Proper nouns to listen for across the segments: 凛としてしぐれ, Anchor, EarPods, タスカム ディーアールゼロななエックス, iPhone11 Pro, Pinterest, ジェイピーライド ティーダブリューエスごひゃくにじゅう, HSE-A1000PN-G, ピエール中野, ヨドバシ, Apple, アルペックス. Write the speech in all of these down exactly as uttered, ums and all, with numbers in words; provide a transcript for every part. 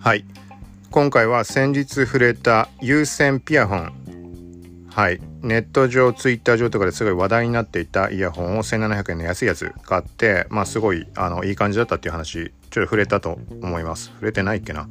はい、今回は先日触れた有線ピアホン、はい、ネット上、ツイッター上とかですごい話題になっていたイヤホンをせんななひゃくえんの安いやつ買って、まあすごいあのいい感じだったっていう話、ちょっと触れたと思います。触れてないっけな。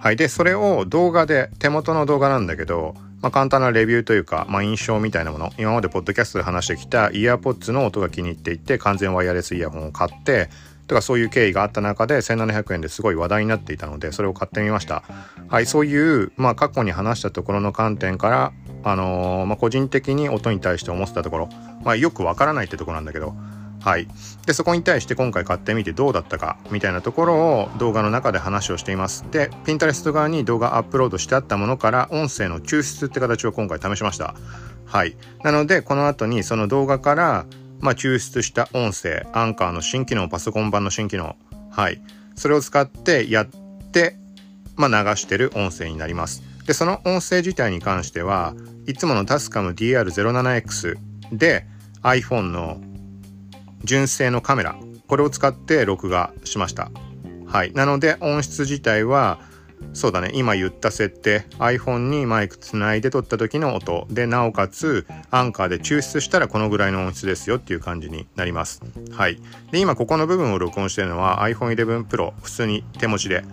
はい、でそれを動画で、手元の動画なんだけど、まあ、簡単なレビューというか、まあ、印象みたいなもの、今までポッドキャストで話してきた EarPods の音が気に入っていて完全ワイヤレスイヤホンを買ってとか、そういう経緯があった中でせんななひゃくえんですごい話題になっていたので、それを買ってみました。はい、そういう、まあ、過去に話したところの観点から、あのーまあ、個人的に音に対して思ってたところ、まあ、よくわからないってところなんだけど、はい、でそこに対して今回買ってみてどうだったかみたいなところを動画の中で話をしています。で Pinterest 側に動画アップロードしてあったものから音声の抽出って形を今回試しました。はい、なのでこの後にその動画から、まあ、抽出した音声、Anchor の新機能、パソコン版の新機能、はい、それを使ってやって、まあ、流してる音声になります。でその音声自体に関してはいつものタスカム ディーアールゼロななエックス で iPhone の純正のカメラ、これを使って録画しました。はい、なので音質自体はそうだね、今言った設定、 iPhone にマイクつないで撮った時の音で、なおかつアンカーで抽出したらこのぐらいの音質ですよっていう感じになります。はい、で今ここの部分を録音してるのは アイフォンイレブンプロ、普通に手持ちで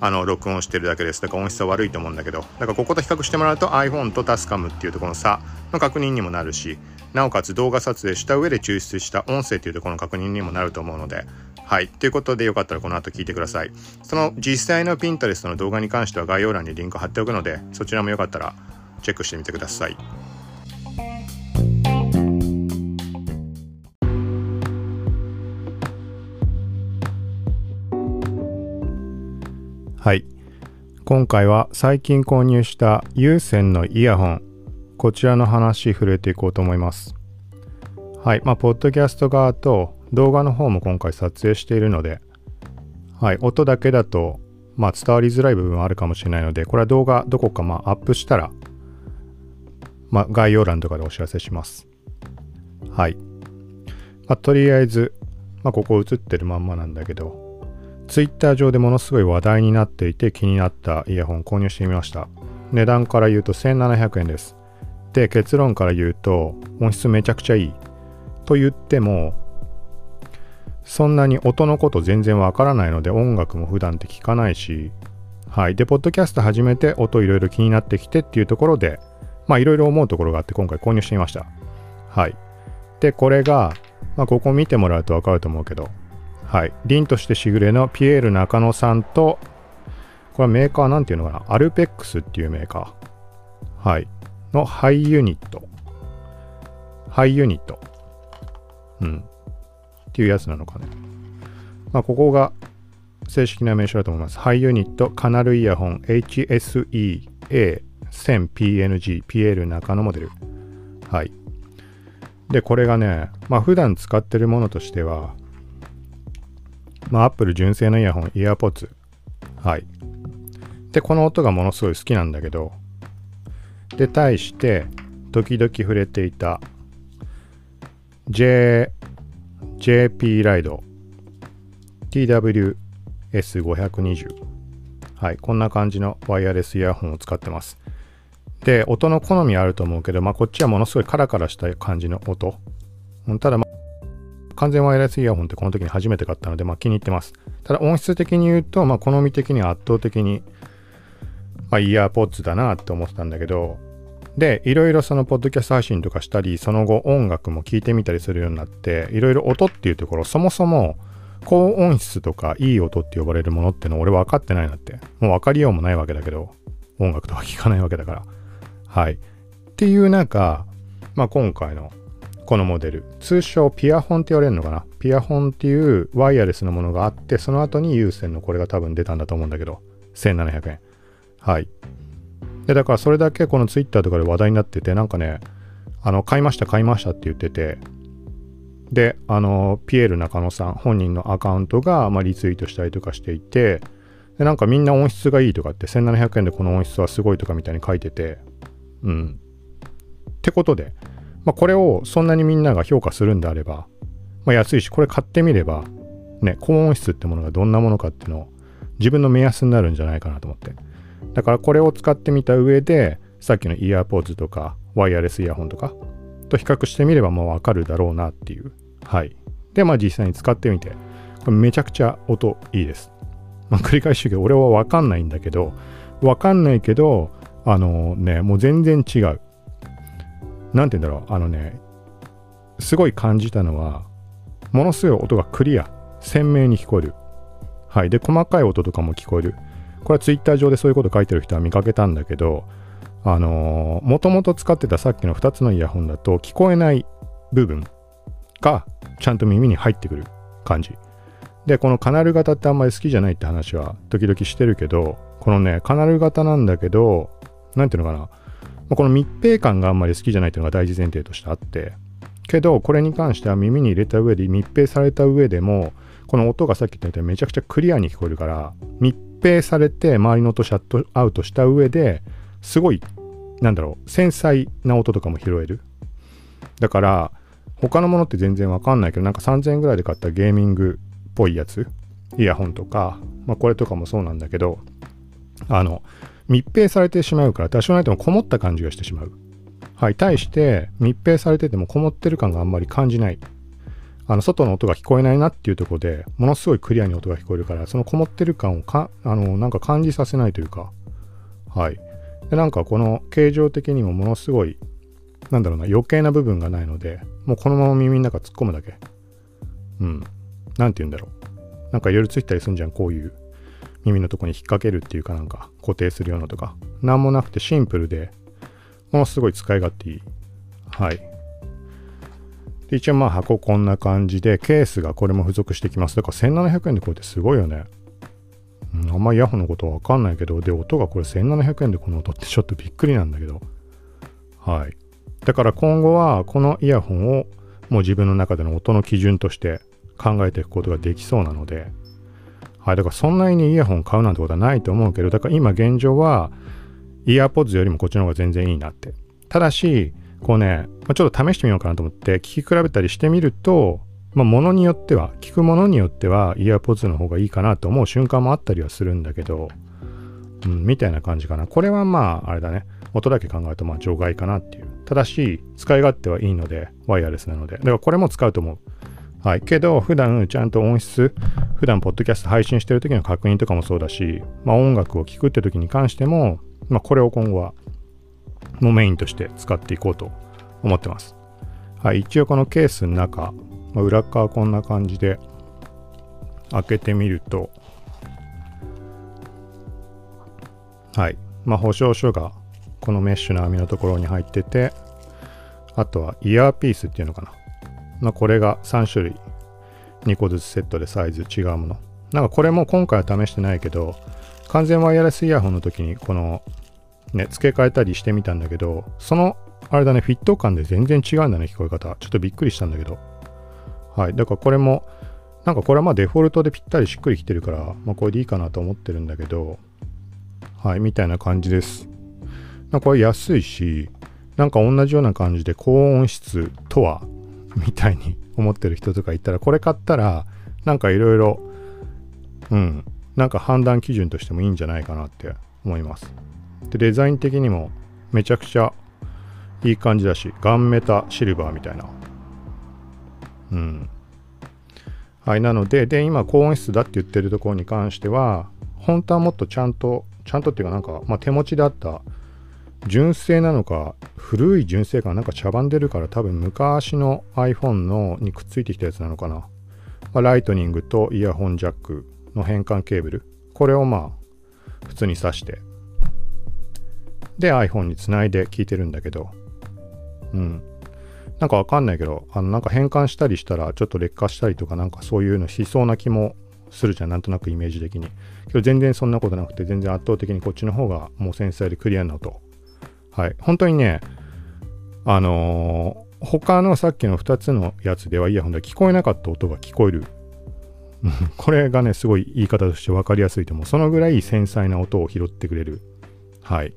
あの録音してるだけです。だから音質は悪いと思うんだけど、だからここと比較してもらうと iPhone とタスカムっていうところの差の確認にもなるし、なおかつ動画撮影した上で抽出した音声っていうところの確認にもなると思うので、はい、ということでよかったらこの後聞いてください。その実際の Pinterest の動画に関しては概要欄にリンク貼っておくので、そちらもよかったらチェックしてみてください。はい、今回は最近購入した有線のイヤホン、こちらの話触れていこうと思います。はい、まあポッドキャスト側と動画の方も今回撮影しているので、はい、音だけだとまあ伝わりづらい部分はあるかもしれないので、これは動画どこかまあアップしたら、まあ、概要欄とかでお知らせします。はい、まあ、とりあえず、まあ、ここ映ってるまんまなんだけど、ツイッター上でものすごい話題になっていて気になったイヤホン購入してみました。値段から言うとせんななひゃくえんです。で、結論から言うと音質めちゃくちゃいい。と言っても、そんなに音のこと全然わからないので音楽も普段って聞かないし、はい。で、ポッドキャスト始めて音いろいろ気になってきてっていうところで、まあいろいろ思うところがあって今回購入してみました。はい。で、これが、まあここ見てもらうとわかると思うけど、はい、凛としてしぐれのピエール中野さんと、これはメーカーなんていうのかな、アルペックスっていうメーカー、はい、のハイユニットハイユニットうんっていうやつなのかね、まあここが正式な名称だと思います。ハイユニットカナルイヤホン エイチエスイーエーせんピーエヌジー ピエール中野モデル。はい、でこれがね、まあ普段使ってるものとしては、まあ、Apple 純正のイヤホン、EarPods。はい。で、この音がものすごい好きなんだけど、で、対して、時々触れていた、J、ジェイピーライド ティーダブリューエスごひゃくにじゅう。はい。こんな感じのワイヤレスイヤホンを使ってます。で、音の好みあると思うけど、まあ、こっちはものすごいカラカラした感じの音。ただ、まあ、完全ワイヤレスイヤホンってこの時に初めて買ったので、まあ、気に入ってます。ただ音質的に言うと、まあ、好み的には圧倒的に、まあ、イヤーポッツだなって思ってたんだけど、でいろいろそのポッドキャスト配信とかしたり、その後音楽も聴いてみたりするようになって、いろいろ音っていうところ、そもそも高音質とかいい音って呼ばれるものっての俺分かってないなって、もう分かりようもないわけだけど、音楽とは聴かないわけだから、はいっていう中、まあ、今回のこのモデル、通称ピアホンって言われるのかな、ピアホンっていうワイヤレスのものがあって、その後に有線のこれが多分出たんだと思うんだけど、せんななひゃくえん。はいで、だからそれだけこのツイッターとかで話題になってて、なんかね、あの買いました買いましたって言ってて、であのピエール中野さん本人のアカウントが、まあ、リツイートしたりとかしていて、でなんかみんな音質がいいとかって、せんななひゃくえんでこの音質はすごいとかみたいに書いてて、うんってことで、まあ、これをそんなにみんなが評価するんであれば、まあ、安いし、これ買ってみればね、高音質ってものがどんなものかっていうのを自分の目安になるんじゃないかなと思って、だからこれを使ってみた上でさっきの EarPods とかワイヤレスイヤホンとかと比較してみればもうわかるだろうなっていう。はい。でまあ実際に使ってみて、これめちゃくちゃ音いいです。まあ、繰り返し言うけど俺はわかんないんだけどわかんないけどあのねもう全然違う。なんて言うんだろう、あのねすごい感じたのはものすごい音がクリア鮮明に聞こえる。はい。で細かい音とかも聞こえる。これはツイッター上でそういうこと書いてる人は見かけたんだけど、あのもともと使ってたさっきのふたつのイヤホンだと聞こえない部分がちゃんと耳に入ってくる感じで、このカナル型ってあんまり好きじゃないって話は時々してるけど、このねカナル型なんだけどなんていうのかな、この密閉感があんまり好きじゃないっていうのが大事前提としてあって、けどこれに関しては耳に入れた上で密閉された上でもこの音がさっき言ったみたいにめちゃくちゃクリアに聞こえるから、密閉されて周りの音シャットアウトした上ですごいなんだろう繊細な音とかも拾える。だから他のものって全然わかんないけど、なんかさんぜんえんぐらいで買ったゲーミングっぽいやつイヤホンとか、まあ、これとかもそうなんだけど、あの密閉されてしまうから多少ないともこもった感じがしてしまう。はい。対して密閉されててもこもってる感があんまり感じない。あの外の音が聞こえないなっていうところでものすごいクリアに音が聞こえるから、そのこもってる感をかあのなんか感じさせないというか。はい。でなんかこの形状的にもものすごいなんだろうな余計な部分がないので、もうこのまま耳の中突っ込むだけ。うん。なんて言うんだろう。なんかいろいろついたりするんじゃん、こういう。耳のとこに引っ掛けるっていうかなんか固定するようなとかなんもなくてシンプルでものすごい使い勝手いい。はい。で一応まあ箱こんな感じでケースがこれも付属してきます。だからせんななひゃくえんでこれってすごいよね、うん、あんまイヤホンのことはわかんないけど、で音がこれせんななひゃくえんでこの音ってちょっとびっくりなんだけど。はい。だから今後はこのイヤホンをもう自分の中での音の基準として考えていくことができそうなので、はい、だからそんなにイヤホン買うなんてことはないと思うけど、だから今現状はイヤーポッズよりもこっちの方が全然いいなって。ただしこうね、まあ、ちょっと試してみようかなと思って聞き比べたりしてみると、まあ、ものによっては聞くものによってはイヤーポッズの方がいいかなと思う瞬間もあったりはするんだけど、うん、みたいな感じかな。これはまああれだね、音だけ考えるとまあ除外かなっていう。ただし使い勝手はいいので、ワイヤレスなので、だからこれも使うと思う。はい。けど普段ちゃんと音質、普段ポッドキャスト配信してる時の確認とかもそうだし、まあ、音楽を聴くって時に関しても、まあ、これを今後はもうメインとして使っていこうと思ってます。はい。一応このケースの中、まあ、裏側こんな感じで開けてみると、はい。まあ保証書がこのメッシュの網のところに入ってて、あとはイヤーピースっていうのかな、まあ、これがさん種類にこずつセットでサイズ違うもの。なんかこれも今回は試してないけど、完全ワイヤレスイヤホンの時にこのね付け替えたりしてみたんだけど、そのあれだねフィット感で全然違うんだね、聞こえ方。ちょっとびっくりしたんだけど。はい。だからこれもなんかこれはまあデフォルトでぴったりしっくりきてるから、まあ、これでいいかなと思ってるんだけど、はい、みたいな感じです。なんかこれ安いし、なんか同じような感じで高音質とはみたいに思ってる人とかいたら、これ買ったらなんかいろいろ、うん、なんか判断基準としてもいいんじゃないかなって思います。でデザイン的にもめちゃくちゃいい感じだし、ガンメタシルバーみたいな、うん、はい。なのでで今高音質だって言ってるところに関しては、本当はもっとちゃんとちゃんとっていうかなんか、まあ、手持ちであった純正なのか古い純正かなんか茶番出るから、多分昔の iPhone のにくっついてきたやつなのかな、まあ、ライトニングとイヤホンジャックの変換ケーブル、これをまあ普通に挿してで iPhone につないで聞いてるんだけど、うん、なんかわかんないけど、あのなんか変換したりしたらちょっと劣化したりとかなんかそういうのしそうな気もするじゃん、なんとなくイメージ的に。けど全然そんなことなくて、全然圧倒的にこっちの方がもう繊細でクリアな音。はい、本当にね、あのー、他のさっきのふたつのやつではイヤホンで聞こえなかった音が聞こえる。これがね、すごい言い方として分かりやすいと思う。そのぐらい繊細な音を拾ってくれる。はい。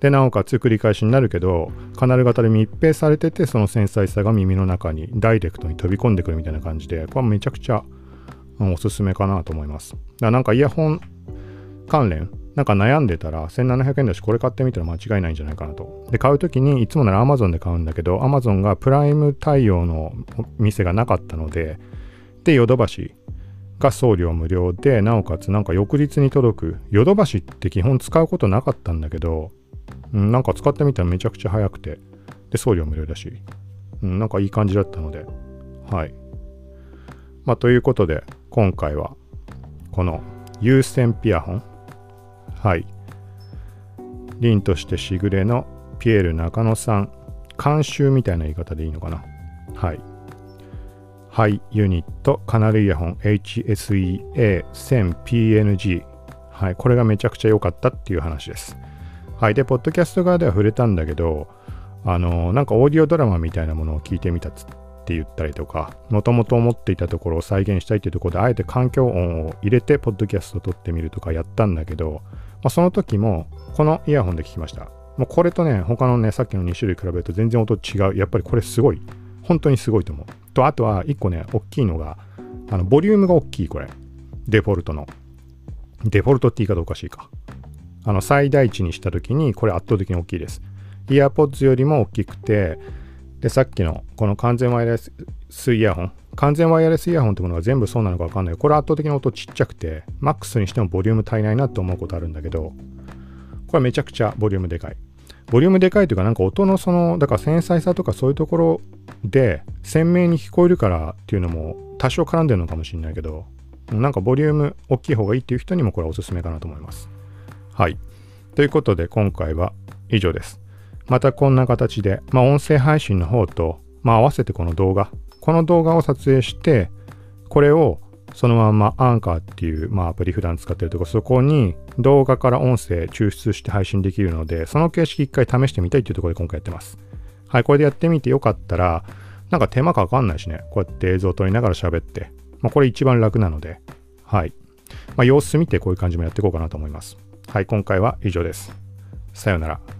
でなおかつ繰り返しになるけどカナル型で密閉されてて、その繊細さが耳の中にダイレクトに飛び込んでくるみたいな感じで、これはめちゃくちゃおすすめかなと思います。だなんかイヤホン関連なんか悩んでたらせんななひゃくえんだしこれ買ってみたら間違いないんじゃないかなと。で買うときにいつもなら Amazon で買うんだけど Amazon がプライム対応の店がなかったので、でヨドバシが送料無料でなおかつなんか翌日に届く。ヨドバシって基本使うことなかったんだけど、うん、なんか使ってみたらめちゃくちゃ早くて、で送料無料だし、うん、なんかいい感じだったので、はい。まあということで今回はこの有線ピアホン、はい、凛としてしぐれのピエール中野さん監修みたいな言い方でいいのかな、はいハイユニットカナルイヤホン エイチエスイーエーせんピーエヌジー、 はいこれがめちゃくちゃ良かったっていう話です。はいでポッドキャスト側では触れたんだけど、あのー、なんかオーディオドラマみたいなものを聞いてみたつって言ったりとか、もともと思っていたところを再現したいっていうところであえて環境音を入れてポッドキャストを撮ってみるとかやったんだけど、まあ、その時もこのイヤホンで聞きました。もうこれとね他のねさっきのに種類比べると全然音違う。やっぱりこれすごい、本当にすごいと思う。とあとはいっこね大きいのがあのボリュームが大きい。これデフォルトのデフォルトって言い方おかしいか、あの最大値にした時にこれ圧倒的に大きいです。 EarPods よりも大きくて、でさっきのこの完全ワイヤレスイヤホン完全ワイヤレスイヤホンってものが全部そうなのか分かんないけど、これ圧倒的に音ちっちゃくてマックスにしてもボリューム足りないなと思うことあるんだけど、これめちゃくちゃボリュームでかい。ボリュームでかいというか、なんか音のそのだから繊細さとかそういうところで鮮明に聞こえるからっていうのも多少絡んでるのかもしれないけど、なんかボリューム大きい方がいいっていう人にもこれはおすすめかなと思います。はい、ということで今回は以上です。またこんな形で、まあ、音声配信の方と、まあ、合わせてこの動画この動画を撮影して、これをそのまま Anchor っていう、まあ、アプリ普段使ってるところ、そこに動画から音声抽出して配信できるので、その形式一回試してみたいというところで今回やってます。はい、これでやってみてよかったら、なんか手間かかんないしね、こうやって映像を撮りながら喋って、まあ、これ一番楽なので、はい、まあ、様子見てこういう感じもやっていこうかなと思います。はい、今回は以上です。さようなら。